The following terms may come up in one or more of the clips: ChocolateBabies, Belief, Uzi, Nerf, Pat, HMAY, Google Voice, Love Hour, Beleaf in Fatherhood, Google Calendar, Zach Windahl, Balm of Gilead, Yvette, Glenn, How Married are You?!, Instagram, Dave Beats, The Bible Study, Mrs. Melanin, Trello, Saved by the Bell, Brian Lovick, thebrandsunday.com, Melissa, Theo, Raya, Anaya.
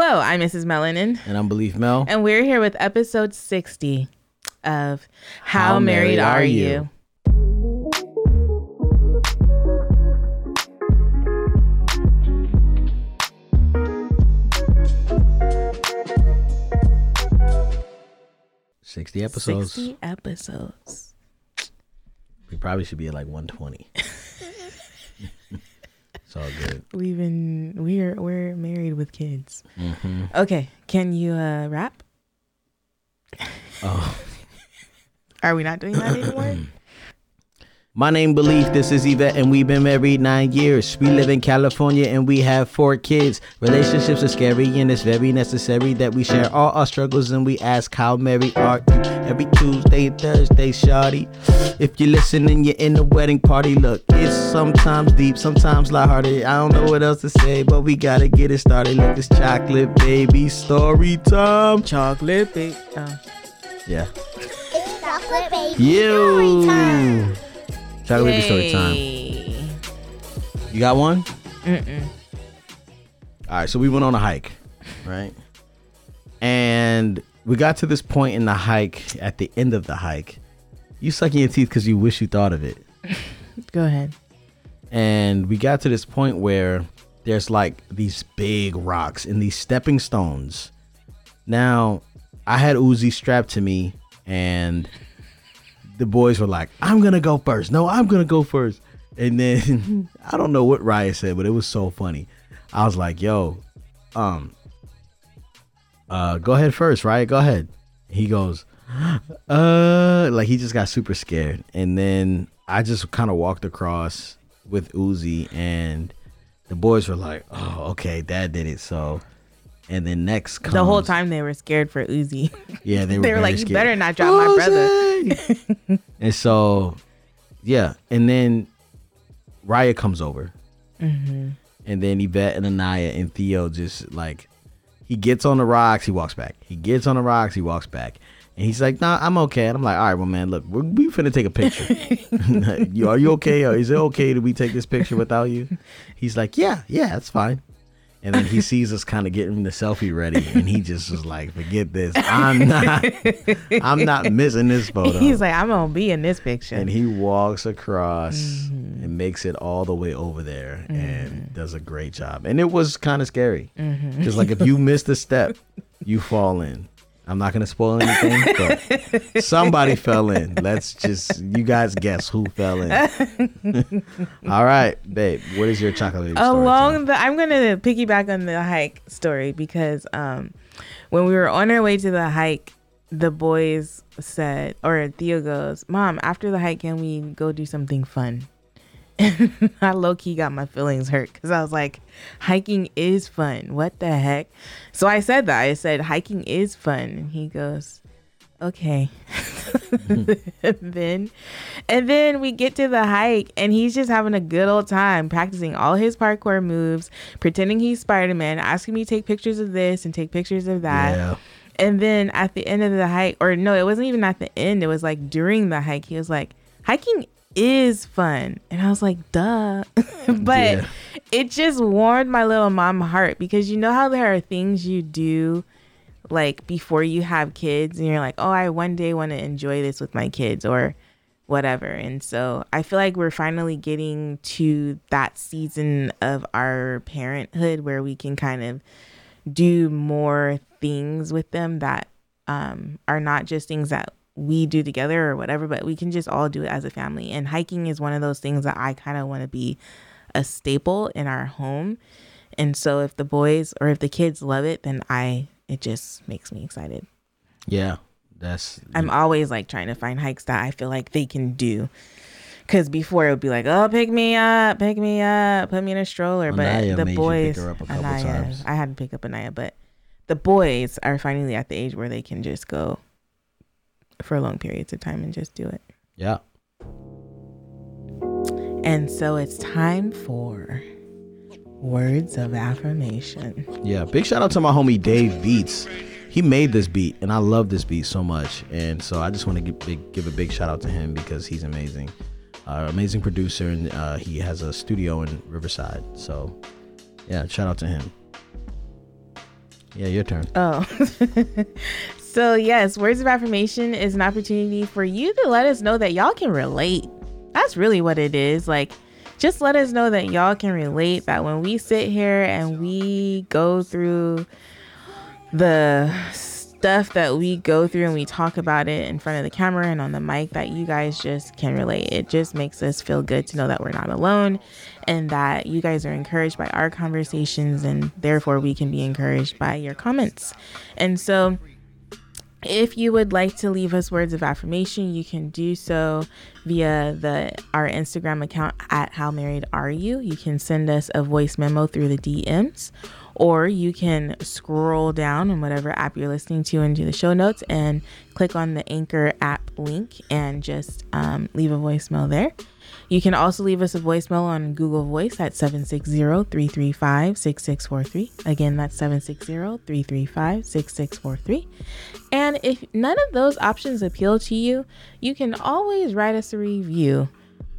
Hello, I'm Mrs. Melanin. And I'm Belief Mel. And we're here with episode 60 of How Married Are You? Sixty episodes. We probably should be at like 120. It's all good. We're married with kids. Mm-hmm. Okay, can you rap? Oh, are we not doing that anymore? My name Belief, this is Yvette, and we've been married 9 years. We live in California and we have 4 kids. Relationships are scary and it's very necessary that we share all our struggles and we ask how married are you? Every Tuesday and Thursday, shawty. If you're listening, you're in the wedding party. Look, it's sometimes deep, sometimes lighthearted. I don't know what else to say, but we gotta get it started. Look, it's chocolate baby story time. Chocolate baby time. Yeah. It's chocolate baby story time. Chocolate baby story time. You got one? Mm-mm. All right, so we went on a hike, right? And we got to this point in the hike, at the end of the hike. You sucking your teeth because you wish you thought of it. Go ahead. And we got to this point where there's like these big rocks and these stepping stones. Now, I had Uzi strapped to me and... the boys were like, I'm going to go first. No, I'm going to go first. And then I don't know what Raya said, but it was so funny. I was like, yo, go ahead first, Raya. Go ahead. He goes, like he just got super scared. And then I just kind of walked across with Uzi and the boys were like, oh, okay, dad did it. So. And then next comes... the whole time they were scared for Uzi. Yeah, they were they were like, scared. You better not drop Uzi! My brother. And so, yeah. And then Raya comes over. Mm-hmm. And then Yvette and Anaya and Theo just like... he gets on the rocks, he walks back. He gets on the rocks, he walks back. And he's like, nah, I'm okay. And I'm like, all right, well, man, look, we finna take a picture. Are you okay? Or is it okay that we take this picture without you? He's like, yeah, it's fine. And then he sees us kind of getting the selfie ready, and he just was like, "Forget this. I'm not missing this photo." He's like, "I'm gonna be in this picture." And he walks across mm-hmm. and makes it all the way over there, mm-hmm. and does a great job. And it was kind of scary, because mm-hmm. like if you miss a step, you fall in. I'm not gonna spoil anything, but somebody fell in. Let's just you guys guess who fell in. All right, babe. What is your chocolate baby story? I'm gonna piggyback on the hike story because when we were on our way to the hike, the boys said, or Theo goes, "Mom, after the hike, can we go do something fun?" And I low-key got my feelings hurt because I was like, hiking is fun. What the heck? So I said that. I said, hiking is fun. And he goes, okay. Mm-hmm. and then we get to the hike, and he's just having a good old time practicing all his parkour moves, pretending he's Spider-Man, asking me to take pictures of this and take pictures of that. Yeah. And then at the end of the hike, or no, it wasn't even at the end. It was like during the hike, he was like, hiking is fun. And I was like, duh. But yeah. It just warmed my little mom heart, because you know how there are things you do like before you have kids and you're like, oh, I one day want to enjoy this with my kids or whatever. And so I feel like we're finally getting to that season of our parenthood where we can kind of do more things with them that are not just things that we do together or whatever, but we can just all do it as a family. And hiking is one of those things that I kind of want to be a staple in our home. And so if the boys or if the kids love it, then it just makes me excited. Yeah, I'm always like trying to find hikes that I feel like they can do. Because before it would be like, oh, pick me up, put me in a stroller. Anaya, but the boys, pick her up a couple times. I had to pick up Anaya, but the boys are finally at the age where they can just go for long periods of time and just do it. Yeah. And so it's time for words of affirmation. Yeah. Big shout out to my homie Dave Beats. He made this beat and I love this beat so much. And so I just want to give a big shout out to him because he's amazing. Amazing producer, and he has a studio in Riverside. So yeah, shout out to him. Yeah, your turn. Oh. So yes, Words of Affirmation is an opportunity for you to let us know that y'all can relate. That's really what it is. Like, just let us know that y'all can relate, that when we sit here and we go through the stuff that we go through and we talk about it in front of the camera and on the mic, that you guys just can relate. It just makes us feel good to know that we're not alone and that you guys are encouraged by our conversations, and therefore we can be encouraged by your comments. And so if you would like to leave us words of affirmation, you can do so via our Instagram account at How Married Are You. You can send us a voice memo through the DMs, or you can scroll down on whatever app you're listening to into the show notes and click on the Anchor app link and just leave a voicemail there. You can also leave us a voicemail on Google Voice at 760-335-6643. Again, that's 760-335-6643. And if none of those options appeal to you, you can always write us a review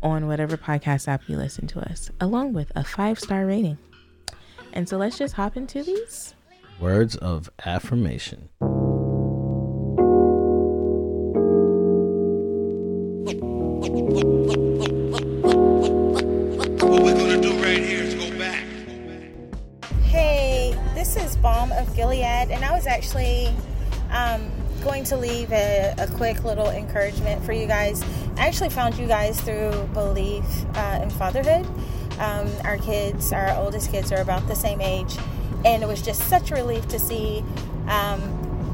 on whatever podcast app you listen to us, along with a 5-star rating. And so let's just hop into these words of affirmation. What we're going to do right here is go back. Hey, this is Balm of Gilead, and I was actually going to leave a quick little encouragement for you guys. I actually found you guys through Belief in Fatherhood. Our oldest kids are about the same age, and it was just such a relief to see.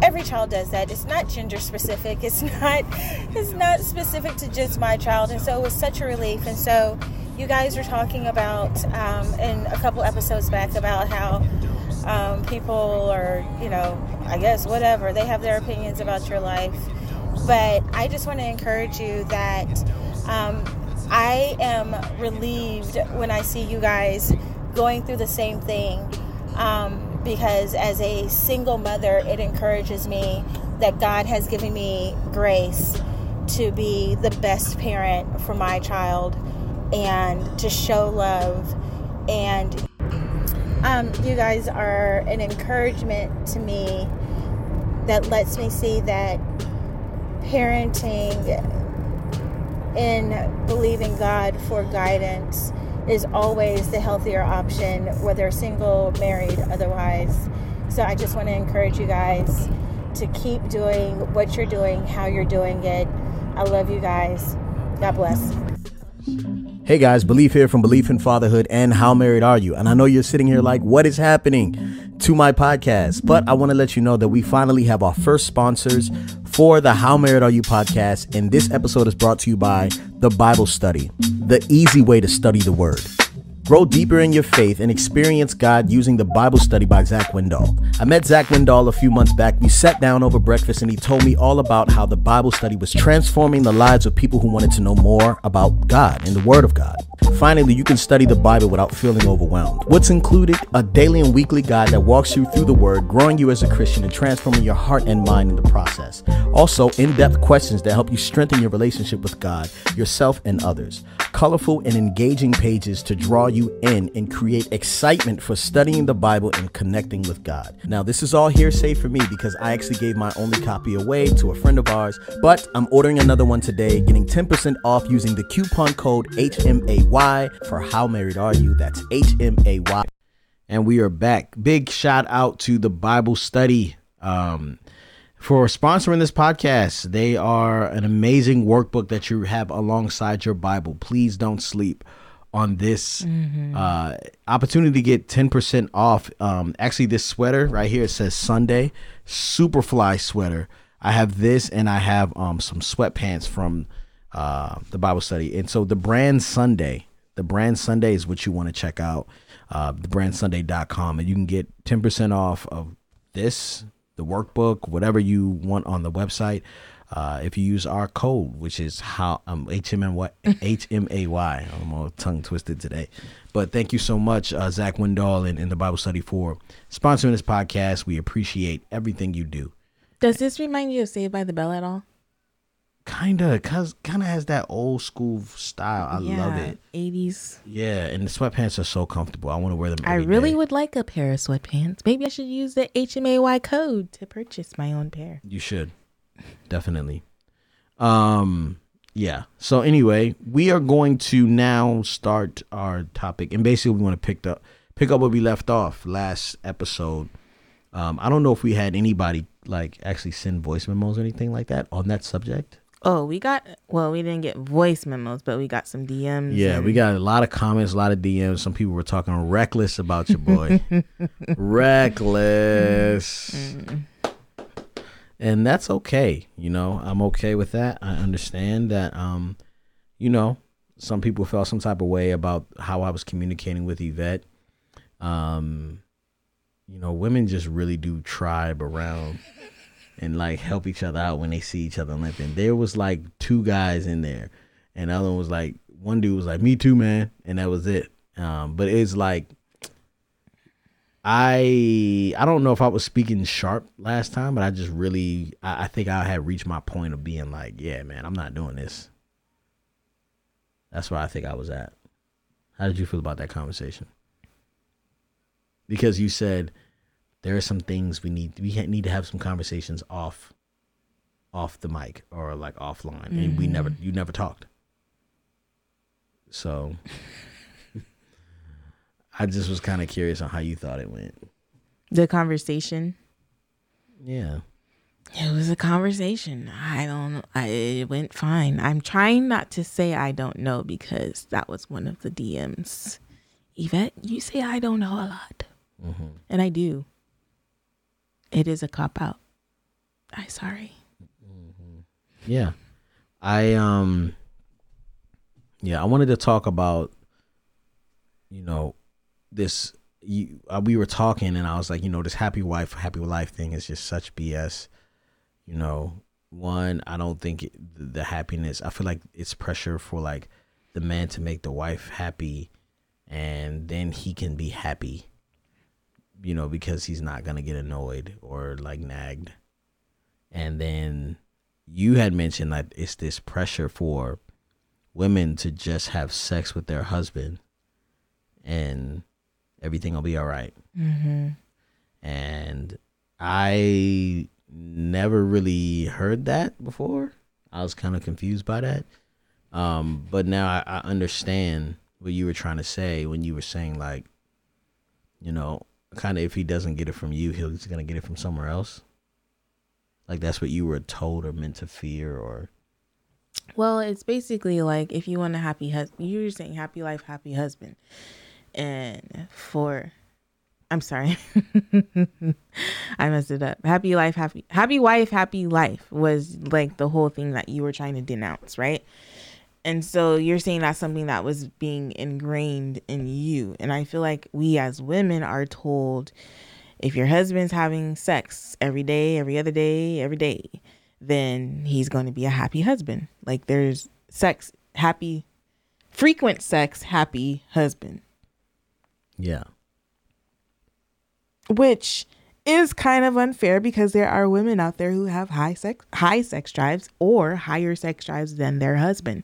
Every child does that. It's not gender specific. It's not specific to just my child. And so it was such a relief. And so you guys were talking about, in a couple episodes back, about how, people are, I guess, whatever, they have their opinions about your life. But I just want to encourage you that, I am relieved when I see you guys going through the same thing, because as a single mother, it encourages me that God has given me grace to be the best parent for my child and to show love. And you guys are an encouragement to me that lets me see that parenting in believing God for guidance is always the healthier option, whether single, married, otherwise. So I just want to encourage you guys to keep doing what you're doing, how you're doing it. I love you guys. God bless. Hey guys, Belief here from Belief in Fatherhood and How Married Are You? And I know you're sitting here like, what is happening to my podcast? But I want to let you know that we finally have our first sponsors for the How Married Are You podcast, and this episode is brought to you by The Bible Study, the easy way to study the Word. Grow deeper in your faith and experience God using The Bible Study by Zach Windahl. I met Zach Windahl a few months back. We sat down over breakfast and he told me all about how The Bible Study was transforming the lives of people who wanted to know more about God and the Word of God. Finally, you can study the Bible without feeling overwhelmed. What's included? A daily and weekly guide that walks you through the Word, growing you as a Christian and transforming your heart and mind in the process. Also, in-depth questions that help you strengthen your relationship with God, yourself, and others. Colorful and engaging pages to draw you in and create excitement for studying the Bible and connecting with God. Now, this is all hearsay for me because I actually gave my only copy away to a friend of ours, but I'm ordering another one today, getting 10% off using the coupon code HMAY. For How Married Are You? That's HMAY. And we are back. Big shout out to The Bible Study for sponsoring this podcast. They are an amazing workbook that you have alongside your Bible. Please don't sleep on this opportunity to get 10% off. Actually, this sweater right here, it says Sunday, Superfly sweater. I have this, and I have some sweatpants from the Bible Study. And so the Brand Sunday is what you want to check out, thebrandsunday.com, and you can get 10% off of this, the workbook, whatever you want on the website, if you use our code, which is how HMAY. I'm all tongue twisted today, but thank you so much, Zach Windahl and the Bible Study for sponsoring this podcast. We appreciate everything you do. Does this remind you of Saved by the Bell at all? Kind of has that old school style. I love it. 80s. Yeah, and the sweatpants are so comfortable. I want to wear them every day. I really would like a pair of sweatpants. Maybe I should use the HMAY code to purchase my own pair. You should. Definitely. Yeah. So anyway, we are going to now start our topic. And basically, we want to pick up where we left off last episode. I don't know if we had anybody like actually send voice memos or anything like that on that subject. Oh, we didn't get voice memos, but we got some DMs. Yeah, we got a lot of comments, a lot of DMs. Some people were talking reckless about your boy. Reckless. And that's okay. You know, I'm okay with that. I understand that, you know, some people felt some type of way about how I was communicating with Yvette. You know, women just really do tribe around and like help each other out when they see each other limping. There was like two guys in there, and the other one was like, one dude was like, "Me too, man," and that was it. But it's like, I don't know if I was speaking sharp last time, but I just really I think I had reached my point of being like, yeah, man, I'm not doing this. That's where I think I was at. How did you feel about that conversation? Because you said, there are some things we need to have some conversations off the mic or like offline. Mm-hmm. And you never talked. So I just was kind of curious on how you thought it went. The conversation? Yeah. It was a conversation. It went fine. I'm trying not to say I don't know, because that was one of the DMs. Yvette, you say I don't know a lot. Mm-hmm. And I do. It is a cop-out. I'm sorry. Mm-hmm. Yeah. I wanted to talk about, you know, this, we were talking and I was like, you know, this happy wife, happy life thing is just such BS. You know, one, I don't think the happiness, I feel like it's pressure for like the man to make the wife happy and then he can be happy. You know, because he's not going to get annoyed or like nagged. And then you had mentioned that it's this pressure for women to just have sex with their husband and everything will be all right. Mm-hmm. And I never really heard that before. I was kind of confused by that. But now I understand what you were trying to say when you were saying like, you know, kind of if he doesn't get it from you, he's gonna get it from somewhere else. Like that's what you were told or meant to fear, or. Well, it's basically like if you want a happy husband, you're saying happy life, happy husband, and for, I'm sorry, I messed it up. Happy life, happy wife, happy life was like the whole thing that you were trying to denounce, right? And so you're saying that's something that was being ingrained in you. And I feel like we as women are told, if your husband's having sex every day, every other day, every day, then he's going to be a happy husband. Like there's sex, happy, frequent sex, happy husband. Yeah. Which is kind of unfair, because there are women out there who have high sex drives or higher sex drives than their husband.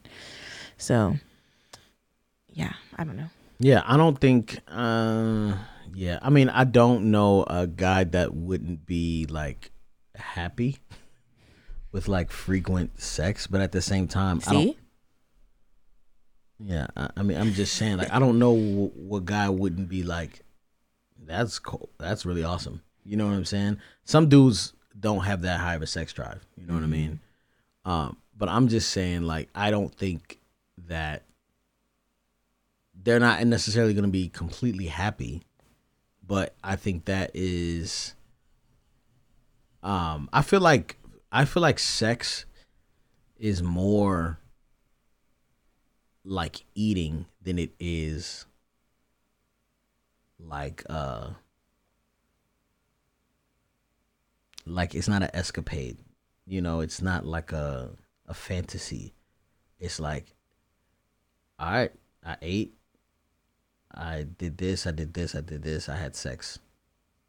So, yeah, I don't know. Yeah, I don't think. Yeah, I mean, I don't know a guy that wouldn't be like happy with like frequent sex, but at the same time, see? I don't. Yeah, I mean, I'm just saying, like, I don't know what guy wouldn't be like, that's cool. That's really awesome. You know what I'm saying? Some dudes don't have that high of a sex drive. You know what I mean? But I'm just saying, like, I don't think that they're not necessarily going to be completely happy. But I think that is, I feel like sex is more like eating than it is like it's not an escapade, you know, it's not like a fantasy. It's like, all right, I ate, I did this, I had sex.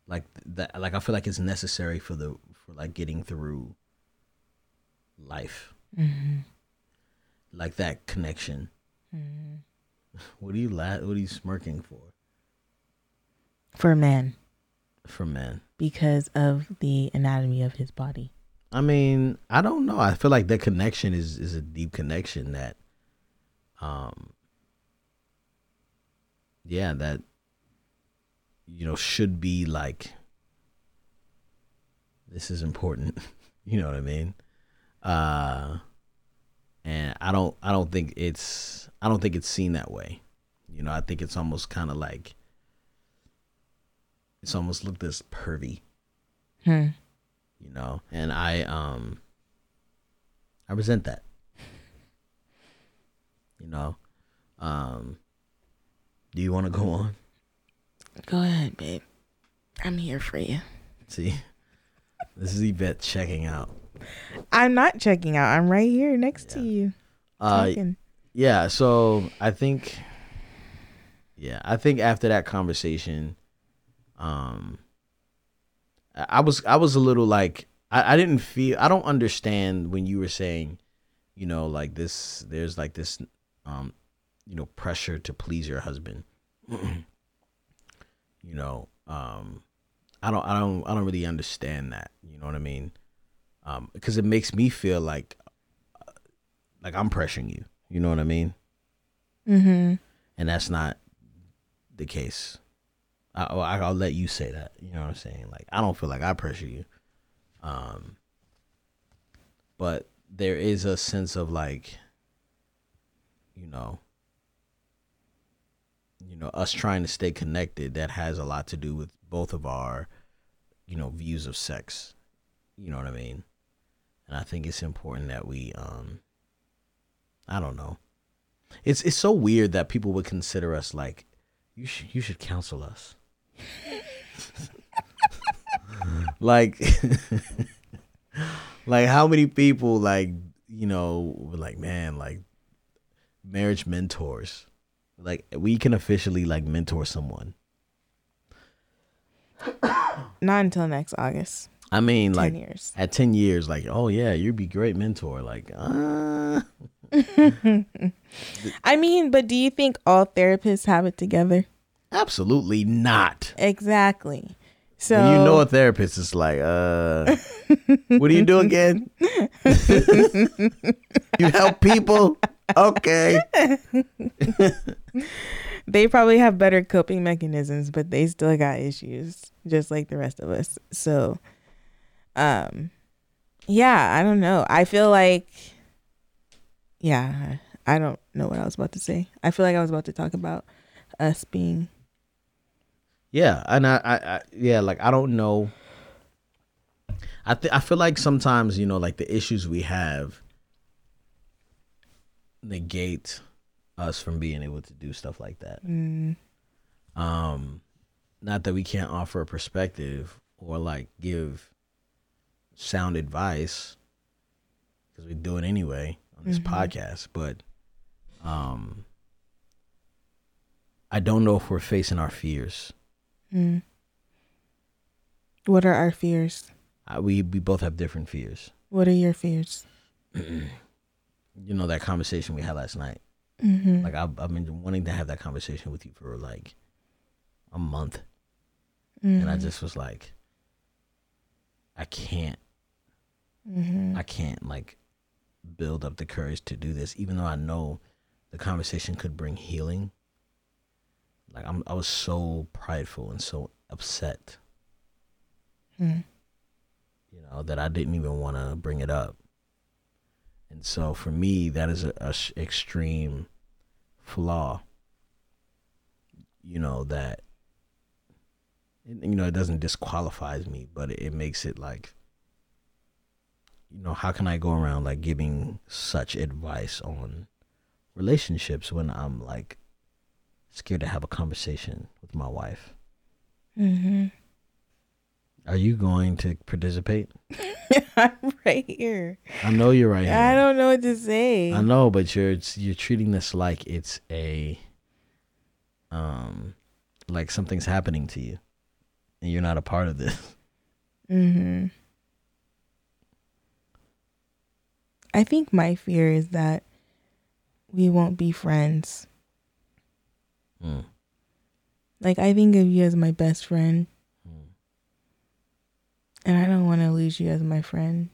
Like that, like I feel like it's necessary for like getting through life. Mm-hmm. Like that connection. Mm-hmm. What are you smirking for? For men. For men. Because of the anatomy of his body. I mean, I don't know. I feel like that connection is a deep connection that, that, you know, should be like, this is important. You know what I mean? And I don't think it's seen that way. You know, I think it's almost kind of like, it's almost looked as pervy. Hmm. You know, and I resent that. You know, do you want to go on? Go ahead, babe. I'm here for you. See, this is Yvette checking out. I'm not checking out. I'm right here next to you. Talking. Yeah. So I think after that conversation, I was a little like, I don't understand when you were saying, you know, like this, there's like this, you know, pressure to please your husband. You know, I don't really understand that. You know what I mean? Because it makes me feel like I'm pressuring you. You know what I mean? Mm-hmm. And that's not the case. I'll let you say that. You know what I'm saying? Like, I don't feel like I pressure you. But there is a sense of like, you know, us trying to stay connected that has a lot to do with both of our, you know, views of sex. You know what I mean? And I think it's important that we, I don't know. It's so weird that people would consider us like, you should counsel us. like how many people like, you know, were like, man, like marriage mentors, like we can officially like mentor someone. Not until next August. I mean, like at 10 years, like, oh yeah, you'd be great mentor. Like, I mean, but do you think all therapists have it together? Absolutely not. Exactly. So when you know a therapist is like, what do you do again? You help people? Okay. They probably have better coping mechanisms, but they still got issues just like the rest of us. So, yeah, I don't know. I feel like, yeah, I don't know what I was about to say. I feel like I was about to talk about us being. Yeah. And I like, I don't know. I feel like sometimes, you know, like the issues we have negate us from being able to do stuff like that. Mm. Not that we can't offer a perspective or like give sound advice, because we do it anyway on this podcast, but I don't know if we're facing our fears. Mm. What are our fears? We both have different fears. What are your fears? You know, that conversation we had last night. Mm-hmm. Like, I've been wanting to have that conversation with you for like a month. Mm-hmm. And I just was like, I can't. Mm-hmm. I can't like build up the courage to do this, even though I know the conversation could bring healing. Like, I was so prideful and so upset, you know, that I didn't even want to bring it up. And so for me, that is a extreme flaw, you know, that, you know, it doesn't disqualify me, but it makes it like, you know, how can I go around like giving such advice on relationships when I'm like scared to have a conversation with my wife? Mm-hmm. Are you going to participate? I'm right here. I know you're right here. I don't know what to say. I know, but you're treating this like it's a, like something's happening to you, and you're not a part of this. Mm-hmm. I think my fear is that we won't be friends. Mm. Like, I think of you as my best friend. Mm. And I don't want to lose you as my friend.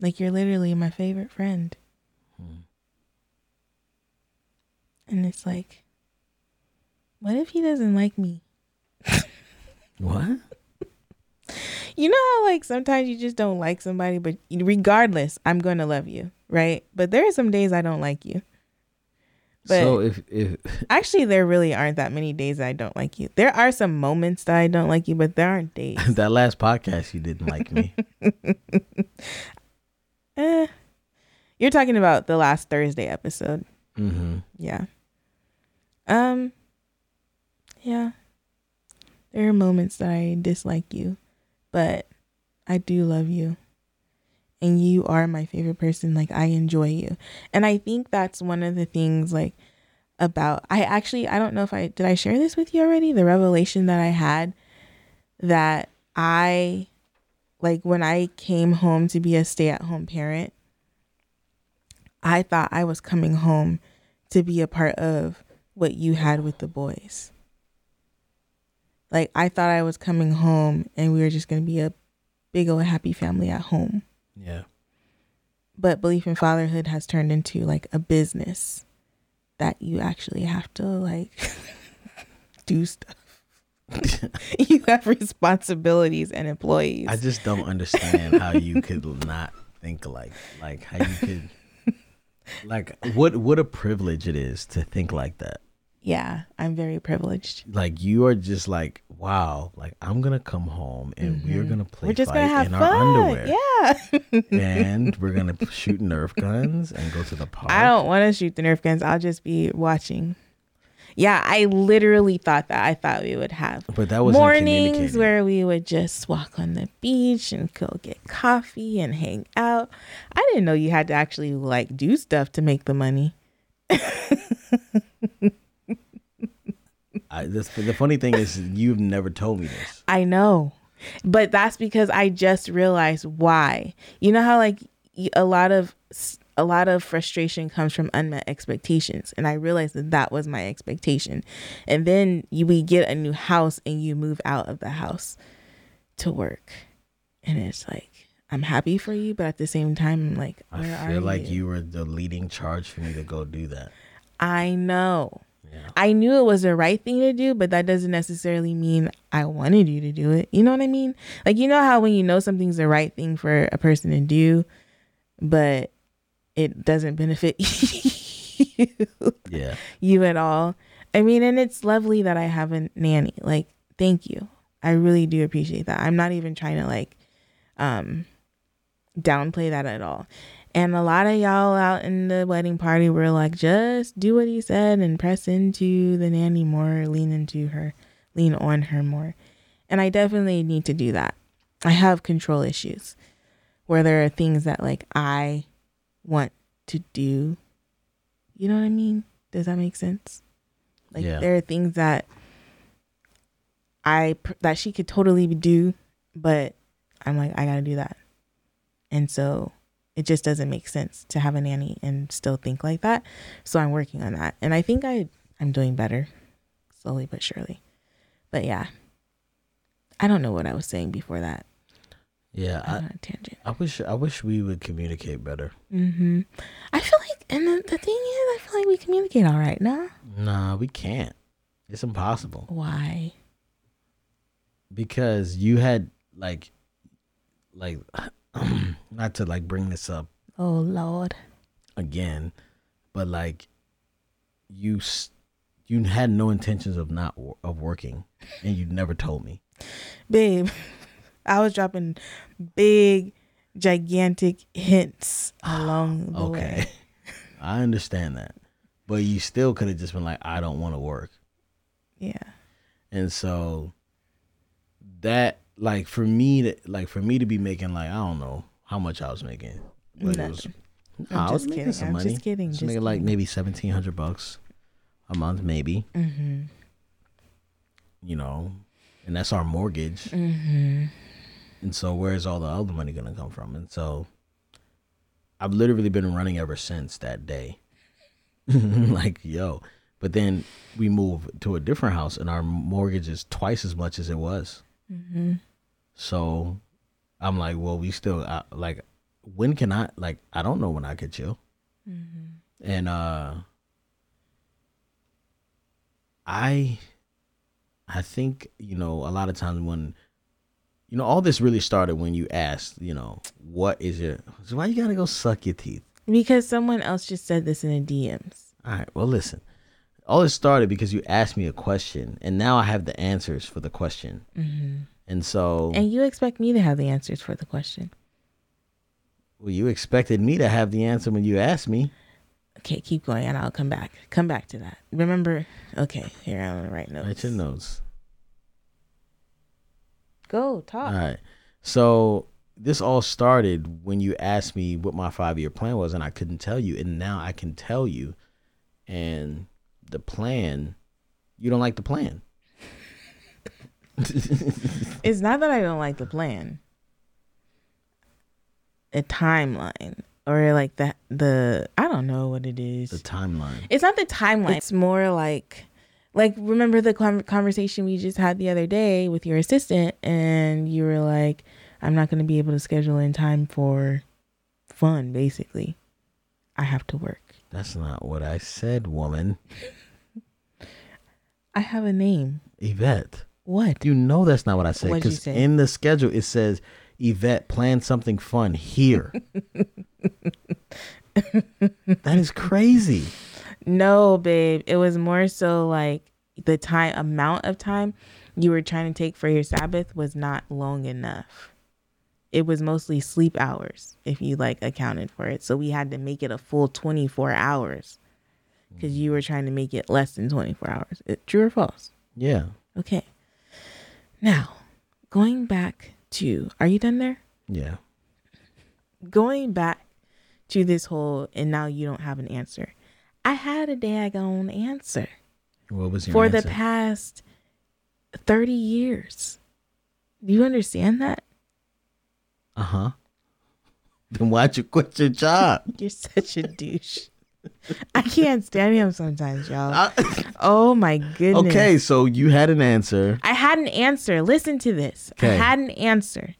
Like, you're literally my favorite friend. Mm. And it's like, what if he doesn't like me? What? You know how, like, sometimes you just don't like somebody, but regardless, I'm going to love you, right? But there are some days I don't like you. But so if actually, there really aren't that many days I don't like you. There are some moments that I don't like you, but there aren't days. That last podcast, you didn't like me. You're talking about the last Thursday episode. Mm-hmm. Yeah. Yeah. There are moments that I dislike you, but I do love you. And you are my favorite person. Like, I enjoy you. And I think that's one of the things, like, about, I don't know if did I share this with you already? The revelation that I had that I, like, when I came home to be a stay-at-home parent, I thought I was coming home to be a part of what you had with the boys. Like, I thought I was coming home and we were just going to be a big old happy family at home. Yeah. But Belief in Fatherhood has turned into, like, a business that you actually have to, like, do stuff. You have responsibilities and employees. I just don't understand how you could not think like how you could, like, what a privilege it is to think like that. Yeah, I'm very privileged. Like, you are just like, wow, like, I'm going to come home and mm-hmm. we're going to play fight in our underwear. Yeah. And we're going to shoot Nerf guns and go to the park. I don't want to shoot the Nerf guns. I'll just be watching. Yeah, I literally thought that. I thought we would have but that wasn't mornings where we would just walk on the beach and go get coffee and hang out. I didn't know you had to actually, like, do stuff to make the money. The funny thing is you've never told me this. I know, but that's because I just realized why. You know how, like, a lot of frustration comes from unmet expectations, and I realized that was my expectation. And then we get a new house and you move out of the house to work, and it's like, I'm happy for you, but at the same time, I'm like, where I feel are like you were the leading charge for me to go do that. I know. Yeah. I knew it was the right thing to do, but that doesn't necessarily mean I wanted you to do it. You know what I mean? Like, you know how when you know something's the right thing for a person to do, but it doesn't benefit you at all. I mean, and it's lovely that I have a nanny. Like, thank you. I really do appreciate that. I'm not even trying to, like, downplay that at all. And a lot of y'all out in the wedding party were like, just do what he said and press into the nanny more, lean on her more. And I definitely need to do that. I have control issues where there are things that, like, I want to do. You know what I mean? Does that make sense? Like, there are things that that she could totally do, but I'm like, I gotta do that. And so it just doesn't make sense to have a nanny and still think like that. So I'm working on that. And I think I'm doing better, slowly but surely. But yeah, I don't know what I was saying before that. Yeah. I'm on a tangent. I wish we would communicate better. Mm-hmm. I feel like, and the thing is, I feel like we communicate all right now. Nah, we can't. It's impossible. Why? Because you had like, not to, like, bring this up. Oh, Lord. Again, but, like, you had no intentions of not working, and you never told me. Babe, I was dropping big, gigantic hints along the way. Okay. I understand that. But you still could have just been like, I don't want to work. Yeah. And so that, like, for me to be making, like, I don't know how much I was making. But it was, I was making some money. I'm just kidding. Just making like maybe $1,700 a month, maybe. Mm-hmm. You know, and that's our mortgage. Mm-hmm. And so, where's all the other money gonna come from? And so, I've literally been running ever since that day. Like, yo. But then we moved to a different house and our mortgage is twice as much as it was. Mm-hmm. So I'm like, well, we still, when can I, I don't know when I could chill. Mm-hmm. And I think, a lot of times when, all this really started when you asked, what is your, so why you gotta go suck your teeth? Because someone else just said this in the DMs. All right, well, listen. All this started because you asked me a question, and now I have the answers for the question. Mm-hmm. And so... And you expect me to have the answers for the question. Well, you expected me to have the answer when you asked me. Okay, keep going, and I'll come back. Come back to that. Remember... Okay, here, I'm going to write notes. Write your notes. Go, talk. All right. So... This all started when you asked me what my 5-year plan was, and I couldn't tell you. And now I can tell you. And the plan, you don't like the plan. It's not that I don't like the plan. A timeline or like the I don't know what it is. The timeline. It's not the timeline. It's more like remember the conversation we just had the other day with your assistant, and you were like, I'm not going to be able to schedule in time for fun, basically. I have to work. That's not what I said, woman. I have a name. Yvette. What? You know that's not what I said. What'd you say? Because in the schedule, it says, Yvette, plan something fun here. That is crazy. No, babe. It was more so like the time amount of time you were trying to take for your Sabbath was not long enough. It was mostly sleep hours if you accounted for it. So we had to make it a full 24 hours because you were trying to make it less than 24 hours. True or false? Yeah. Okay. Now, going back to, are you done there? Yeah. Going back to this whole, and now you don't have an answer. I had a daggone answer. What was your answer? For the past 30 years. Do you understand that? Uh-huh. Then why'd you quit your job? You're such a douche. I can't stand him sometimes, y'all. Oh, my goodness. Okay, so you had an answer. I had an answer. Listen to this. Okay. I had an answer.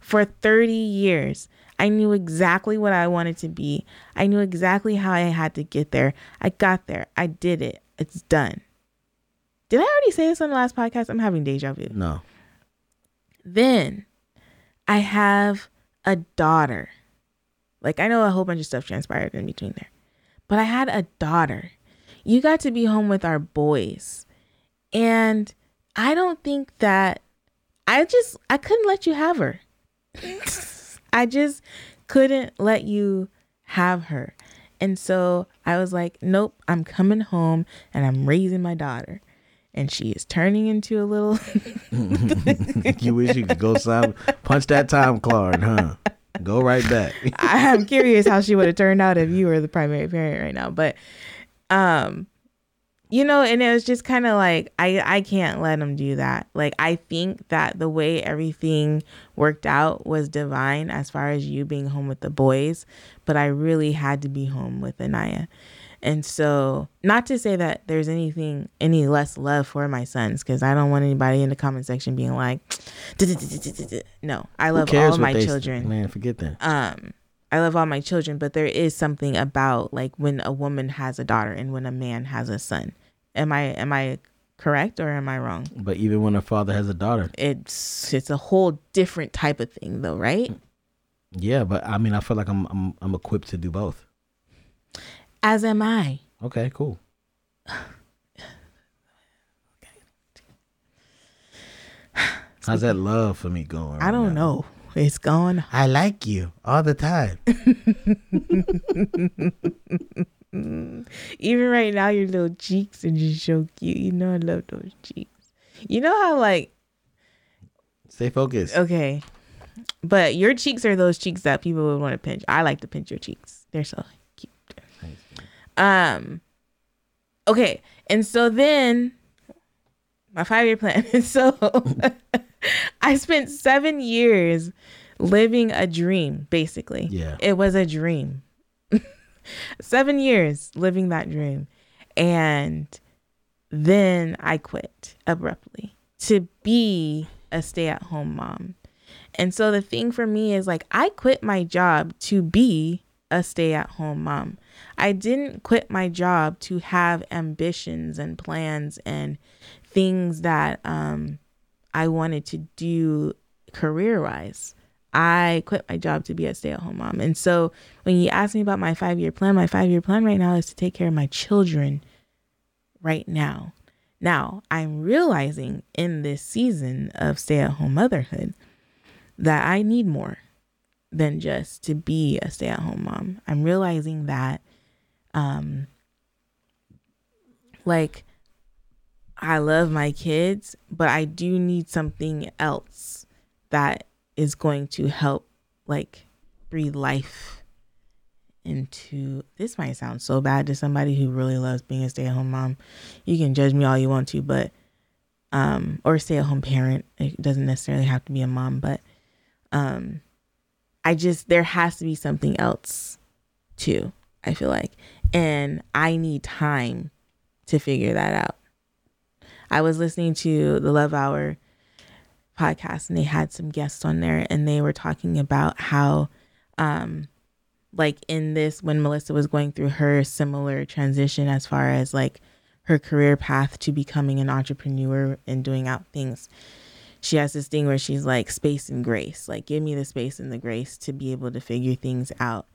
For 30 years, I knew exactly what I wanted to be. I knew exactly how I had to get there. I got there. I did it. It's done. Did I already say this on the last podcast? I'm having deja vu. No. Then... I have a daughter. I know a whole bunch of stuff transpired in between there. But I had a daughter. You got to be home with our boys. And I don't think that... I couldn't let you have her. I just couldn't let you have her. And so I was like, nope, I'm coming home and I'm raising my daughter. And she is turning into a little... You wish you could go punch that time card, huh? Go right back. I'm curious how she would have turned out if you were the primary parent right now. But, and it was just kind of I can't let him do that. I think that the way everything worked out was divine as far as you being home with the boys. But I really had to be home with Anaya. And so, not to say that there's any less love for my sons, because I don't want anybody in the comment section being like, no, I love all my children. Man, forget that. I love all my children, but there is something about when a woman has a daughter and when a man has a son. Am I correct or am I wrong? But even when a father has a daughter, it's a whole different type of thing, though, right? Yeah, but I mean, I feel like I'm equipped to do both. As am I. Okay, cool. How's that love for me going? I don't know. It's going. I like you all the time. Even right now, your little cheeks are just so cute. You know I love those cheeks. You know how Stay focused. Okay. But your cheeks are those cheeks that people would want to pinch. I like to pinch your cheeks. They're so... Okay. And so then my 5-year plan. And so I spent 7 years living a dream, basically. Yeah. It was a dream. 7 years living that dream. And then I quit abruptly to be a stay-at-home mom. And so the thing for me is, like, I quit my job to be a stay-at-home mom. I didn't quit my job to have ambitions and plans and things that I wanted to do career-wise. I quit my job to be a stay-at-home mom. And so when you ask me about my 5-year plan right now is to take care of my children right now. Now, I'm realizing in this season of stay-at-home motherhood that I need more than just to be a stay-at-home mom. I'm realizing that, I love my kids, but I do need something else that is going to help, breathe life into. This might sound so bad to somebody who really loves being a stay-at-home mom. You can judge me all you want to, but or stay-at-home parent. It doesn't necessarily have to be a mom, but there has to be something else too, I feel like. And I need time to figure that out. I was listening to the Love Hour podcast and they had some guests on there and they were talking about how, in this, when Melissa was going through her similar transition as far as her career path to becoming an entrepreneur and doing out things, she has this thing where she's like, space and grace, give me the space and the grace to be able to figure things out.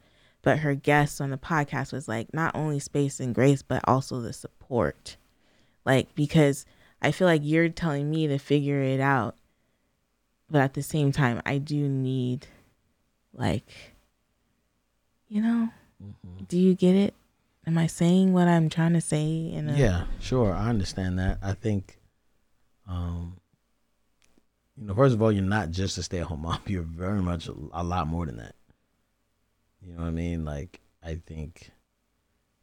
But her guest on the podcast was not only space and grace, but also the support. Because I feel like you're telling me to figure it out. But at the same time, I do need, mm-hmm. Do you get it? Am I saying what I'm trying to say? Yeah, sure. I understand that. I think, first of all, you're not just a stay-at-home mom. You're very much a lot more than that. You know what I mean? I think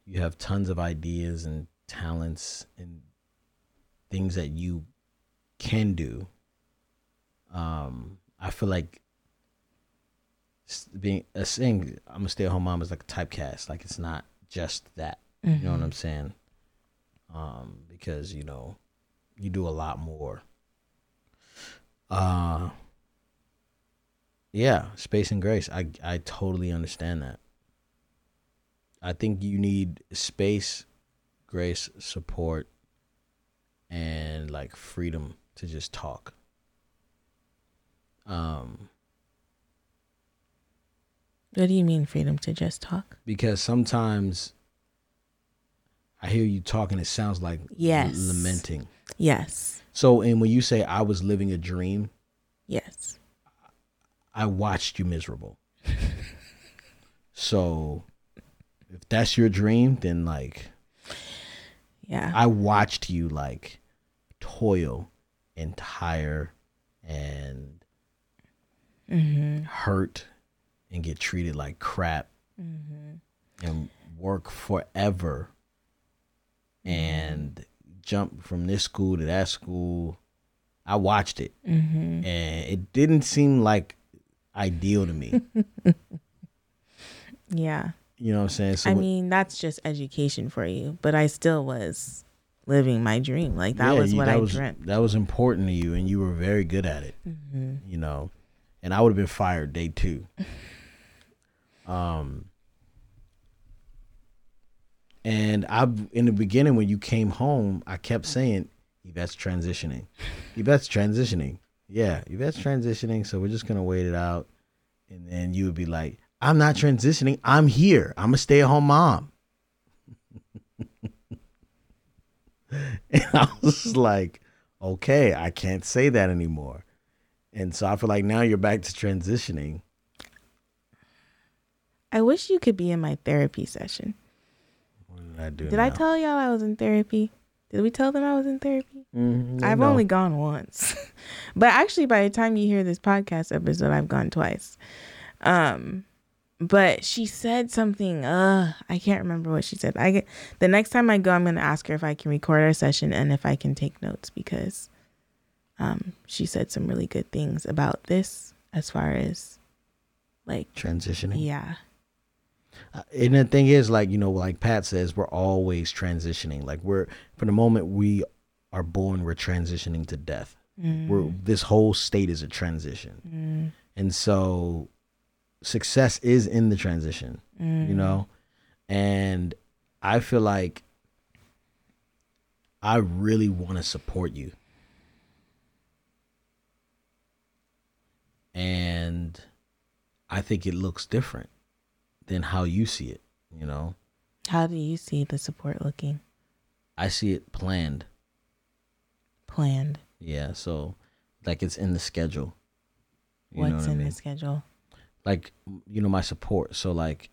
you have tons of ideas and talents and things that you can do. I feel like saying I'm a stay-at-home mom is a typecast. It's not just that. Mm-hmm. You know what I'm saying? Because you do a lot more. Yeah, space and grace. I totally understand that. I think you need space, grace, support, and freedom to just talk. What do you mean freedom to just talk? Because sometimes I hear you talking, it sounds like lamenting. Yes. So, and when you say I was living a dream. Yes. I watched you miserable. So if that's your dream, then yeah, I watched you toil and tire and mm-hmm. hurt and get treated like crap mm-hmm. and work forever and jump from this school to that school. I watched it mm-hmm. and it didn't seem ideal to me. Yeah. You know what I'm saying? So that's just education for you, but I still was living my dream. That was what I dreamt. That was important to you, and you were very good at it. Mm-hmm. And I would have been fired day 2. And in the beginning when you came home, I kept saying, Yvette's transitioning. Yeah, Yvette's transitioning, so we're just gonna wait it out. And then you would be like, I'm not transitioning. I'm here. I'm a stay-at-home mom. And I was okay, I can't say that anymore. And so I feel now you're back to transitioning. I wish you could be in my therapy session. What did I do? Did now? I tell y'all I was in therapy? Did we tell them I was in therapy? Mm-hmm, I've only gone once. But actually, by the time you hear this podcast episode, I've gone twice. But she said something. I can't remember what she said. The next time I go, I'm going to ask her if I can record our session and if I can take notes because she said some really good things about this as far as like transitioning. Yeah. And the thing is, like, you know, like Pat says, we're always transitioning. Like, we're, from the moment we are born, we're transitioning to death. We're, this whole state is a transition. And so success is in the transition, you know? And I feel like I really want to support you. And I think it looks different than how you see it, you know? How do you see the support looking? I see it planned. Planned? Yeah, so like it's in the schedule. What's in the schedule? Like, you know, my support. So like,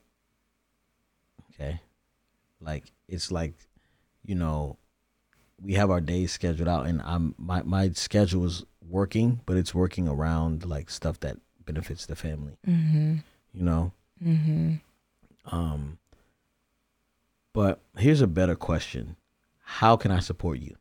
okay, like it's like, you know, we have our days scheduled out, and my schedule is working, but it's working around like stuff that benefits the family, you know? But here's a better question. How can I support you?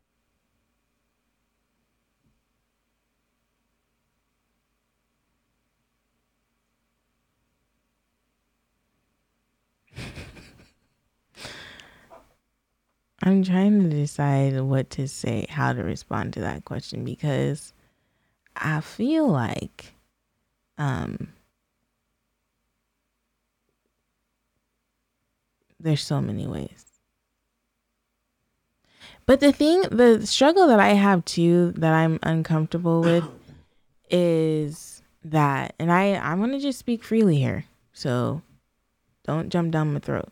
I'm trying to decide what to say, how to respond to that question, because I feel like there's so many ways. But the struggle that I have too, that I'm uncomfortable with is that, and I'm going to just speak freely here, so don't jump down my throat.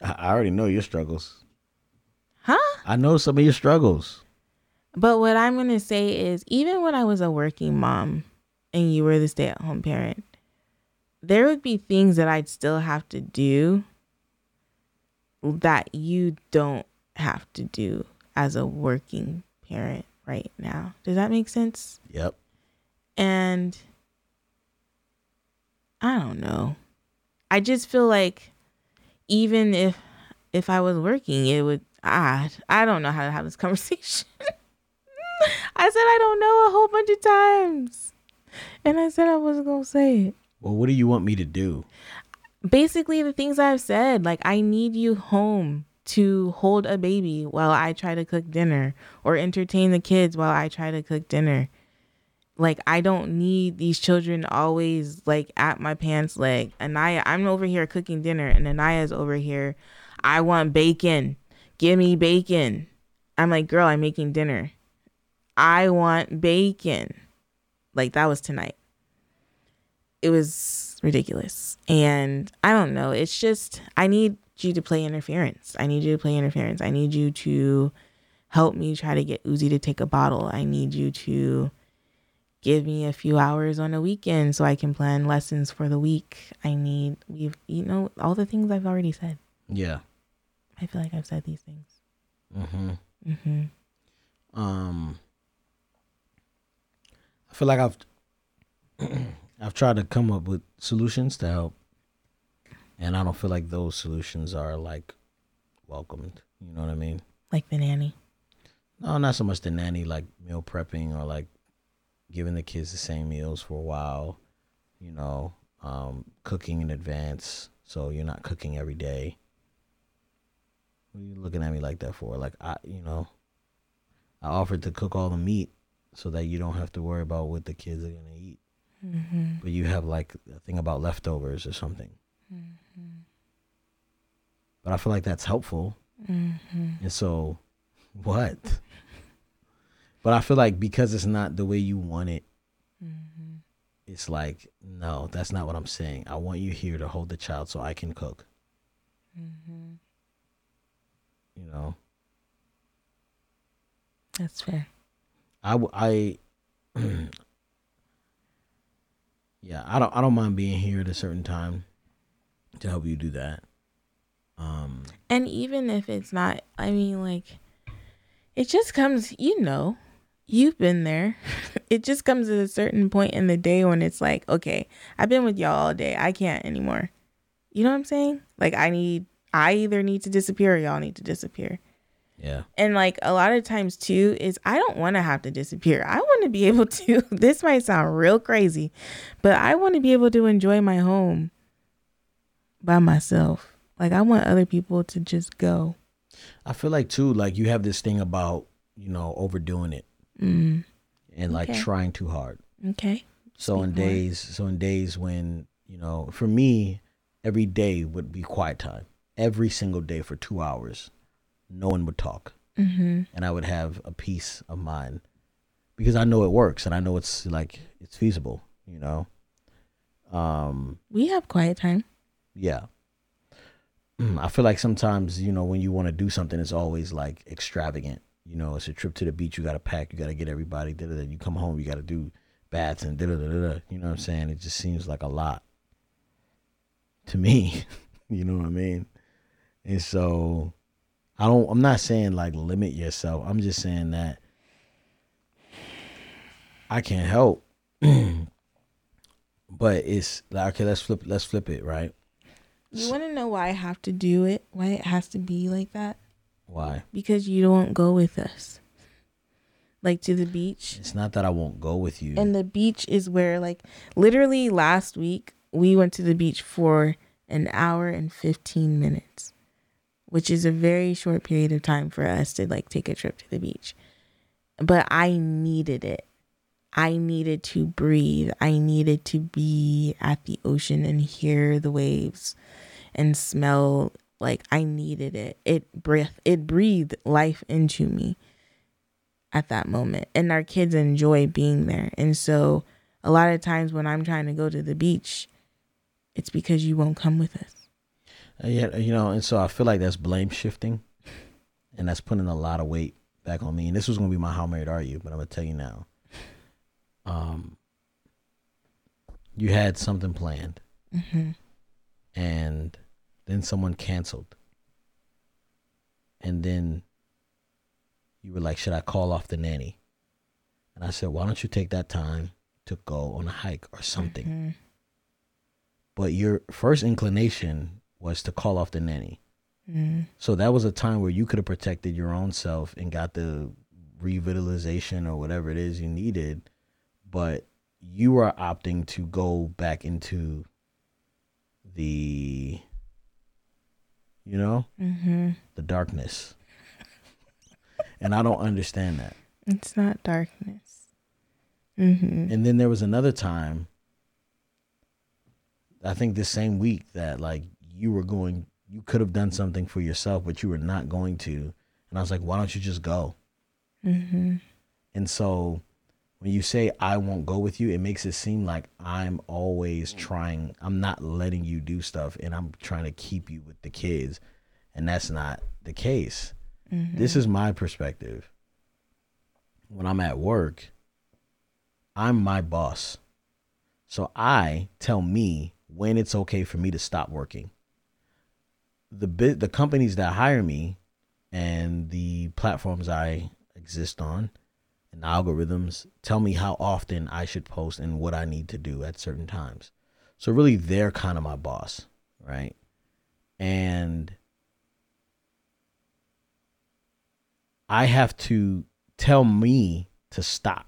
I already know your struggles. Huh? I know some of your struggles. But what I'm going to say is, even when I was a working mom and you were the stay-at-home parent, there would be things that I'd still have to do that you don't have to do as a working parent right now. Does that make sense? Yep. And I don't know. I just feel like even if I was working, it would... I don't know how to have this conversation. I said I don't know a whole bunch of times. And I said I wasn't going to say it. Well, what do you want me to do? Basically, the things I've said, like I need you home to hold a baby while I try to cook dinner, or entertain the kids while I try to cook dinner. Like, I don't need these children always like at my pants leg. Anaya, I'm over here cooking dinner, and Anaya's over here, I want bacon. Give me bacon. I'm like, girl, I'm making dinner. I want bacon. Like, that was tonight. It was ridiculous. And I don't know. It's just, I need you to play interference. I need you to play interference. I need you to help me try to get Uzi to take a bottle. I need you to give me a few hours on a weekend so I can plan lessons for the week. I need, we've, you know, all the things I've already said. Yeah. I feel like I've said these things. I feel like I've tried to come up with solutions to help, and I don't feel like those solutions are like welcomed. You know what I mean? Like the nanny? No, not so much the nanny. Like meal prepping, or like giving the kids the same meals for a while. You know, cooking in advance so you're not cooking every day. What are you looking at me like that for? Like, I offered to cook all the meat so that you don't have to worry about what the kids are going to eat. But you have like a thing about leftovers or something. But I feel like that's helpful. And so, what? But I feel like because it's not the way you want it, it's like, no, that's not what I'm saying. I want you here to hold the child so I can cook. You know, that's fair. I don't mind being here at a certain time to help you do that. And even if it's not, I mean, like, it just comes. You know, you've been there. It just comes at a certain point in the day when it's like, okay, I've been with y'all all day. I can't anymore. You know what I'm saying? Like, I either need to disappear or y'all need to disappear. Yeah. And like a lot of times too is I don't want to have to disappear. I want to be able to, this might sound real crazy, but I want to be able to enjoy my home by myself. Like I want other people to just go. I feel like too, like you have this thing about, you know, overdoing it and like trying too hard. Okay. So in days when, you know, for me, every day would be quiet time. Every single day for 2 hours. No one would talk. Mm-hmm. And I would have a peace of mind because I know it works and I know it's like, it's feasible, you know? We have quiet time. Yeah. I feel like sometimes, you know, when you want to do something, it's always like extravagant, you know, it's a trip to the beach. You got to pack, you got to get everybody. Da-da-da. You come home, you got to do baths and da-da-da-da-da. You know what I'm saying? It just seems like a lot to me, you know what I mean? And so I'm not saying like limit yourself. I'm just saying that I can't help, but it's like, okay, let's flip it. Right. You want to know why I have to do it? Why it has to be like that? Why? Because you don't go with us. Like to the beach. It's not that I won't go with you. And the beach is where like literally last week we went to the beach for an hour and 15 minutes. Which is a very short period of time for us to like take a trip to the beach. But I needed it. I needed to breathe. I needed to be at the ocean and hear the waves and smell. Like I needed it. It breathed life into me at that moment. And our kids enjoy being there. And so a lot of times when I'm trying to go to the beach, it's because you won't come with us. Yeah, you know, and so I feel like that's blame shifting and that's putting a lot of weight back on me. And this was going to be my How Married Are You, but I'm going to tell you now. You had something planned and then someone canceled. And then you were like, should I call off the nanny? And I said, why don't you take that time to go on a hike or something? Mm-hmm. But your first inclination was to call off the nanny. Mm. So that was a time where you could have protected your own self and got the revitalization or whatever it is you needed, but you are opting to go back into the, you know, the darkness. And I don't understand that. It's not darkness. Mm-hmm. And then there was another time, I think this same week, that like, you could have done something for yourself, but you were not going to. And I was like, why don't you just go? Mm-hmm. And so when you say, I won't go with you, it makes it seem like I'm always trying, I'm not letting you do stuff and I'm trying to keep you with the kids. And that's not the case. Mm-hmm. This is my perspective. When I'm at work, I'm my boss. So I tell me when it's okay for me to stop working. The companies that hire me and the platforms I exist on and the algorithms tell me how often I should post and what I need to do at certain times. So really they're kind of my boss, right? And I have to tell me to stop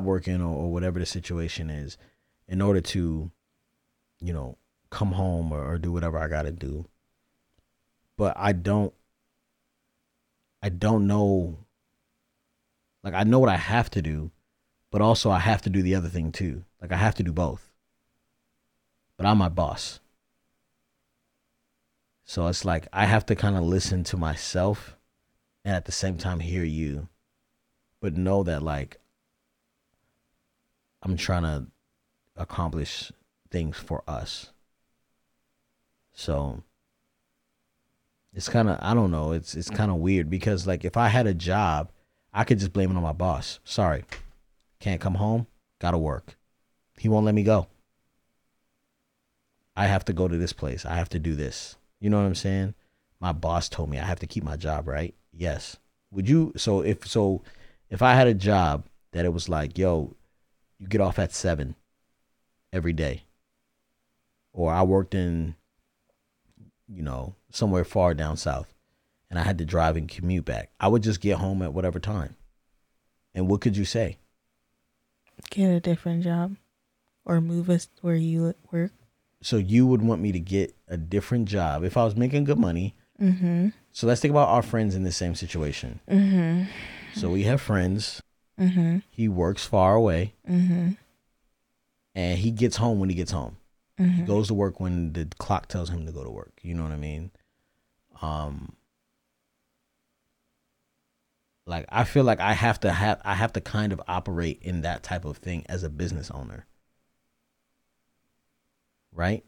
working or whatever the situation is in order to, you know, come home or do whatever I got to do. But I don't know. Like, I know what I have to do, but also I have to do the other thing too. Like, I have to do both, but I'm my boss. So it's like, I have to kind of listen to myself and at the same time hear you, but know that like, I'm trying to accomplish things for us. So it's kind of, I don't know. It's kind of weird because like if I had a job, I could just blame it on my boss. Sorry, can't come home. Gotta work. He won't let me go. I have to go to this place. I have to do this. You know what I'm saying? My boss told me I have to keep my job, right? Yes. Would you? So if I had a job that it was like, yo, you get off at 7 every day. Or I worked in you know, somewhere far down south, and I had to drive and commute back, I would just get home at whatever time. And what could you say? Get a different job or move us where you work. So you would want me to get a different job if I was making good money. Mm-hmm. So let's think about our friends in the same situation. Mm-hmm. So we have friends. Mm-hmm. He works far away. Mm-hmm. And he gets home when he gets home. Mm-hmm. He goes to work when the clock tells him to go to work. You know what I mean? Like, I feel like I have to kind of operate in that type of thing as a business owner. Right?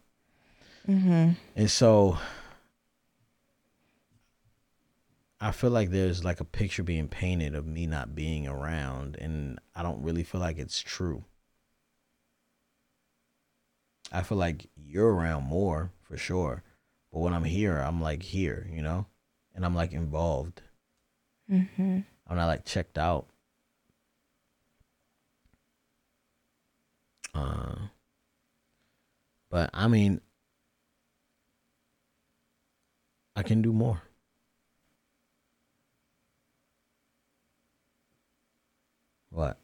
Mm-hmm. And so I feel like there's like a picture being painted of me not being around, and I don't really feel like it's true. I feel like you're around more for sure, but when I'm like here, you know, and I'm like involved. Mm-hmm. I'm not like checked out. But I mean, I can do more. What?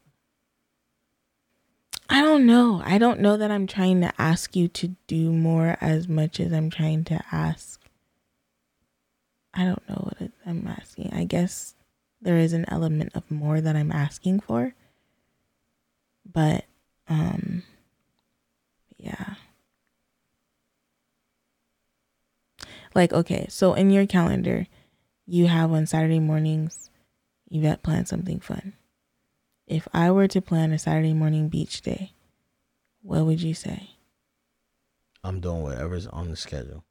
I don't know. I don't know that I'm trying to ask you to do more as much as I'm trying to ask. I don't know what I'm asking. I guess there is an element of more that I'm asking for. But, yeah. Like, okay, so in your calendar, you have on Saturday mornings, Yvette plans something fun. If I were to plan a Saturday morning beach day, what would you say? I'm doing whatever's on the schedule.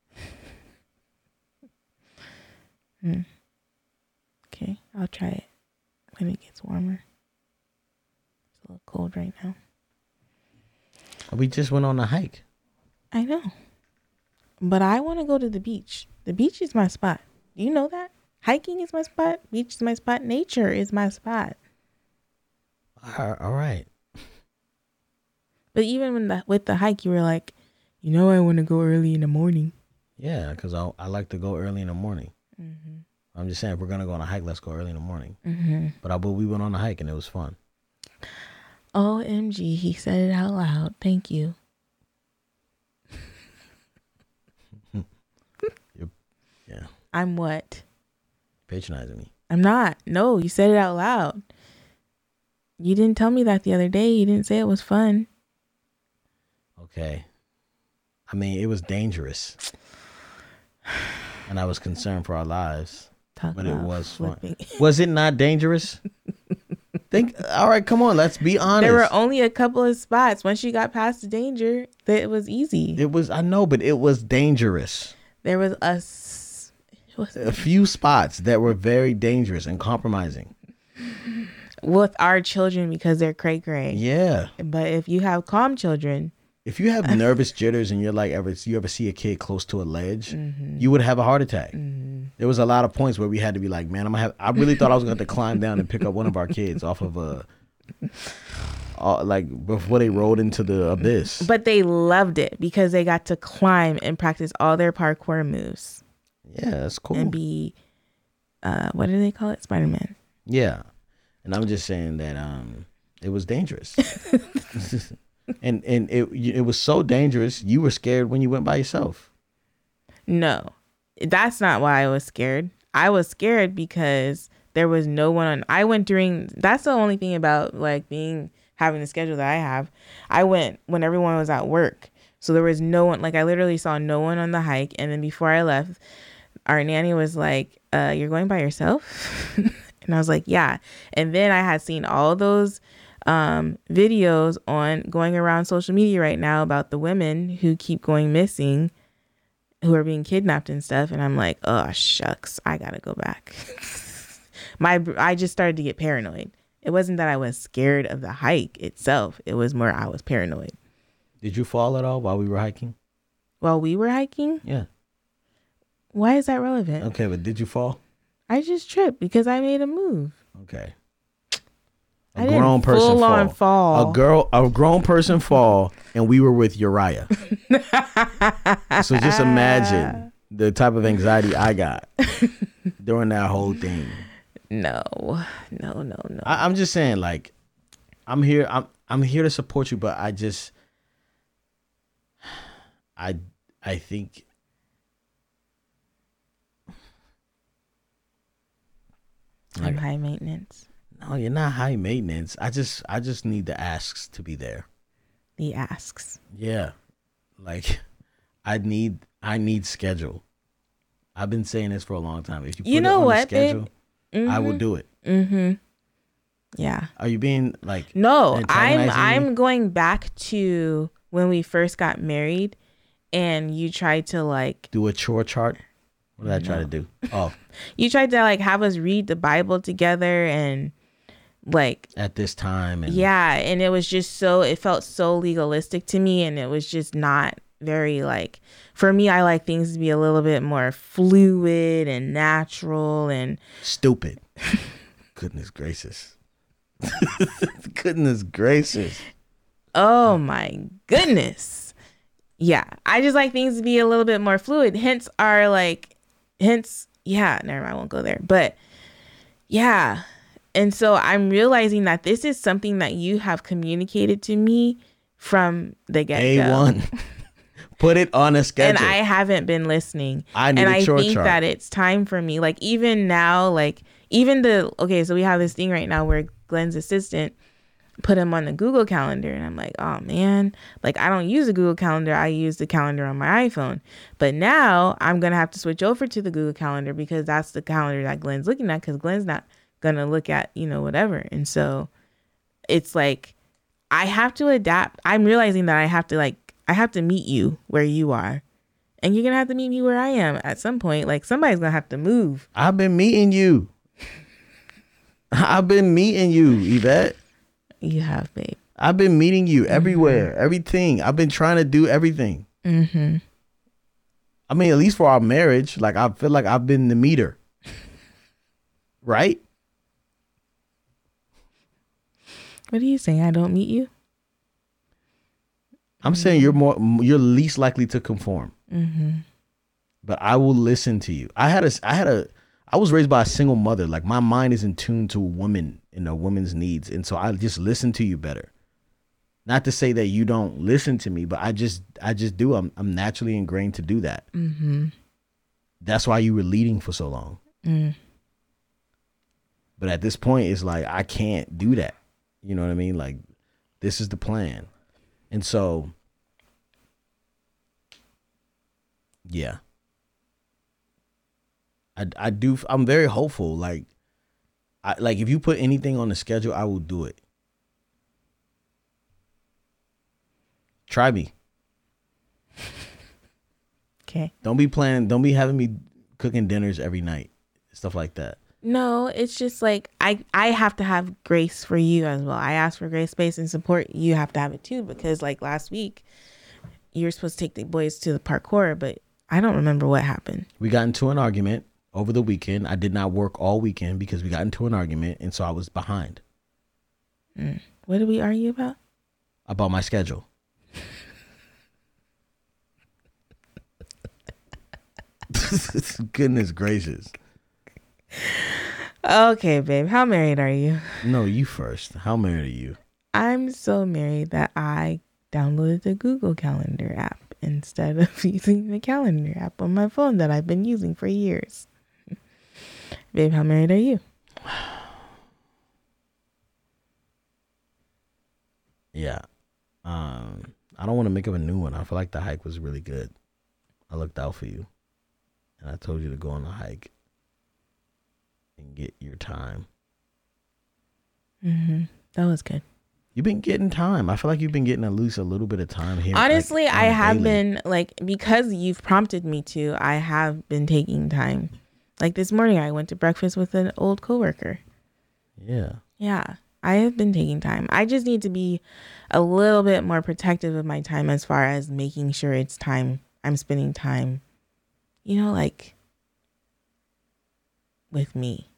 Okay, I'll try it when it gets warmer. It's a little cold right now. We just went on a hike. I know. But I want to go to the beach. The beach is my spot. You know that? Hiking is my spot. Beach is my spot. Nature is my spot. All right. But even with the hike, you were like, you know, I want to go early in the morning. Yeah, because I like to go early in the morning. Mm-hmm. I'm just saying, if we're going to go on a hike, let's go early in the morning. Mm-hmm. But we went on a hike and it was fun. OMG, he said it out loud. Thank you. Yeah. I'm what? Patronizing me. I'm not. No, you said it out loud. You didn't tell me that the other day. You didn't say it was fun. Okay. I mean, it was dangerous. And I was concerned for our lives. But it was fun. Was it not dangerous? All right, come on. Let's be honest. There were only a couple of spots. Once you got past the danger, it was easy. I know, but it was dangerous. There was a few spots that were very dangerous and compromising. With our children, because they're cray-cray. Yeah. But if you have calm children. If you have nervous jitters and you're like, you ever see a kid close to a ledge, mm-hmm. you would have a heart attack. Mm-hmm. There was a lot of points where we had to be like, man, I really thought I was going to have to climb down and pick up one of our kids off of like before they rolled into the abyss. But they loved it because they got to climb and practice all their parkour moves. Yeah, that's cool. And be, what do they call it? Spider-Man. Yeah. And I'm just saying that it was dangerous. and it was so dangerous, you were scared when you went by yourself. No, that's not why I was scared. I was scared because there was no one on. I went during, that's the only thing about like having the schedule that I have. I went when everyone was at work. So there was no one, like I literally saw no one on the hike. And then before I left, our nanny was like, you're going by yourself? And I was like, yeah. And then I had seen all those videos on going around social media right now about the women who keep going missing, who are being kidnapped and stuff. And I'm like, oh, shucks, I got to go back. I just started to get paranoid. It wasn't that I was scared of the hike itself. It was more I was paranoid. Did you fall at all while we were hiking? While we were hiking? Yeah. Why is that relevant? Okay, but did you fall? I just tripped because I made a move. Okay. A grown person fall. Full-on fall. A grown person fall, and we were with Uriah. So just imagine the type of anxiety I got during that whole thing. No. I'm just saying, like, I'm here to support you, but I think I'm high maintenance. No, you're not high maintenance. I just need the asks to be there. The asks. Yeah. Like I need schedule. I've been saying this for a long time. If you put it on the schedule, I will do it. Mm-hmm. Yeah. Are you being like no? I'm going back to when we first got married, and you tried to like do a chore chart. What did I try to do? Oh, you tried to like have us read the Bible together and like at this time. And yeah, and it was just so it felt so legalistic to me, and it was just not very like for me. I like things to be a little bit more fluid and natural and stupid. Goodness gracious. Oh my goodness. Yeah. I just like things to be a little bit more fluid. Never mind, I won't go there. But yeah. And so I'm realizing that this is something that you have communicated to me from the get-go. A1. Put it on a schedule. And I haven't been listening. I need a chore chart. And I think that it's time for me. Like even now, like so we have this thing right now where Glenn's assistant put him on the Google Calendar, and I'm like, oh man, like I don't use the Google Calendar. I use the calendar on my iPhone. But now I'm going to have to switch over to the Google Calendar because that's the calendar that Glenn's looking at because Glenn's not going to look at, whatever. And so it's like, I have to adapt. I'm realizing that I have to meet you where you are. And you're going to have to meet me where I am at some point. Like somebody's going to have to move. I've been meeting you. I've been meeting you, Yvette. You have, babe. I've been meeting you everywhere, everything. I've been trying to do everything. Mm-hmm. I mean, at least for our marriage, like I feel like I've been the meter. Right? What are you saying? I don't meet you? I'm saying you're least likely to conform. Mm-hmm. But I will listen to you. I was raised by a single mother. Like my mind is in tune to a woman and a woman's needs. And so I just listen to you better. Not to say that you don't listen to me, but I just do. I'm naturally ingrained to do that. Mm-hmm. That's why you were leading for so long. Mm. But at this point, it's like, I can't do that. You know what I mean? Like this is the plan. And so, yeah. I do. I'm very hopeful. Like, if you put anything on the schedule, I will do it. Try me. Okay. Don't be planning. Don't be having me cooking dinners every night, stuff like that. No, it's just like I have to have grace for you as well. I ask for grace, space, and support. You have to have it too, because like last week, you were supposed to take the boys to the parkour, but I don't remember what happened. We got into an argument over the weekend. I did not work all weekend because we got into an argument, and so I was behind. Mm. What did we argue about? About my schedule. Goodness gracious. Okay, babe. How married are you? No, you first. How married are you? I'm so married that I downloaded the Google Calendar app instead of using the calendar app on my phone that I've been using for years. Babe, how married are you? Yeah. I don't want to make up a new one. I feel like the hike was really good. I looked out for you. And I told you to go on the hike and get your time. Mm-hmm. That was good. You've been getting time. I feel like you've been getting at least a little bit of time here. Honestly, I have been like, because you've prompted me to, I have been taking time. Like this morning, I went to breakfast with an old coworker. Yeah. Yeah. I have been taking time. I just need to be a little bit more protective of my time as far as making sure it's time. I'm spending time, like with me.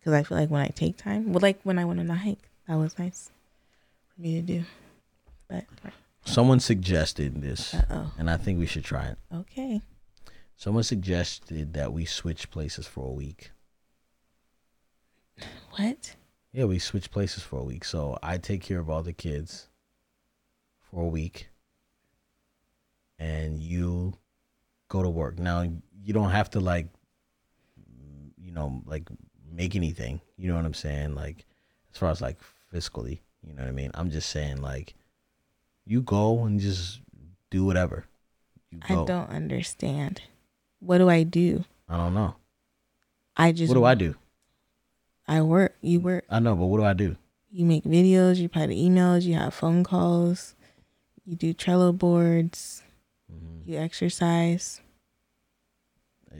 Because I feel like when I take time, like when I went on the hike, that was nice. Me to do, but someone suggested this. Uh-oh. And I think we should try it. Okay. Someone suggested that we switch places for a week. What? Yeah, we switch places for a week. So I take care of all the kids for a week. And you go to work. Now, you don't have to, like, you know, like, make anything. You know what I'm saying? Like, as far as, like, fiscally. You know what I mean? I'm just saying, like, you go and just do whatever. You go. I don't understand. What do I do? I don't know. I just. What do I do? I work. You work. I know, but what do I do? You make videos. You reply to emails. You have phone calls. You do Trello boards. Mm-hmm. You exercise.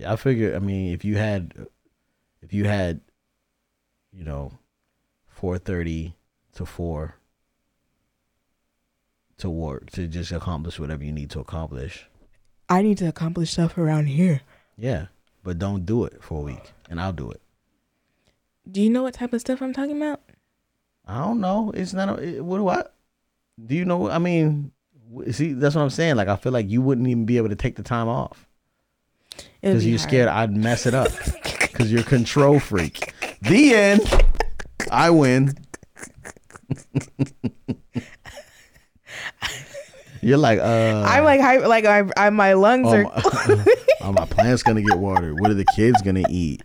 I figure. I mean, if you had, you know, 4:30 to 4 to work to just accomplish whatever you need to accomplish. I need to accomplish stuff around here. Yeah, but don't do it for a week, and I'll do it. Do you know what type of stuff I'm talking about? I don't know. It's not. What do I? Do you know? I mean, see, that's what I'm saying. Like, I feel like you wouldn't even be able to take the time off because you're scared I'd mess it up because you're a control freak. The end. I win. You're like, I'm like, I my lungs are. My plant's gonna get watered. What are the kids gonna eat?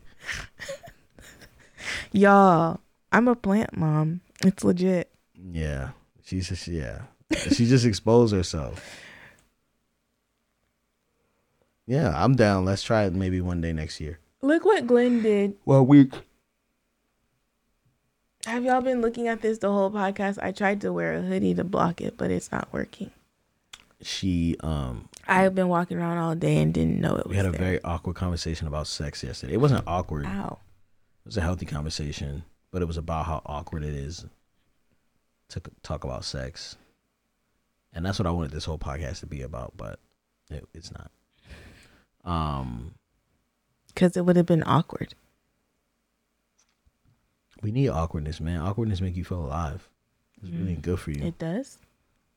Y'all, I'm a plant mom. It's legit. Yeah. She just exposed herself. Yeah, I'm down. Let's try it maybe one day next year. Look what Glenn did. Well, week. Have y'all been looking at this the whole podcast? I tried to wear a hoodie to block it, but it's not working. I've been walking around all day and didn't know it was. We had a very awkward conversation about sex yesterday. It wasn't awkward. Ow. It was a healthy conversation, but it was about how awkward it is to talk about sex. And that's what I wanted this whole podcast to be about, but it's not. Because it would have been awkward. We need awkwardness, man. Awkwardness make you feel alive. It's really good for you. It does?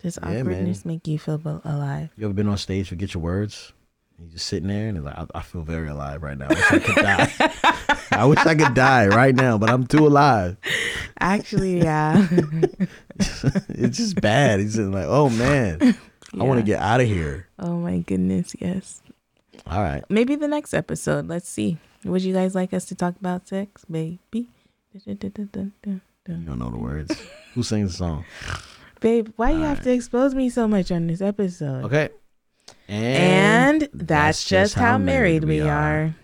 Does awkwardness make you feel alive? You ever been on stage, forget your words? You just sitting there and it's like, I feel very alive right now. I wish I could die. I wish I could die right now, but I'm too alive. Actually, yeah. It's just bad. It's just like, oh man, yeah. I want to get out of here. Oh my goodness, yes. All right. Maybe the next episode. Let's see. Would you guys like us to talk about sex, baby? You don't know the words. Who sings the song? Babe, why all you have to expose me so much on this episode? Okay. And that's just how married we are.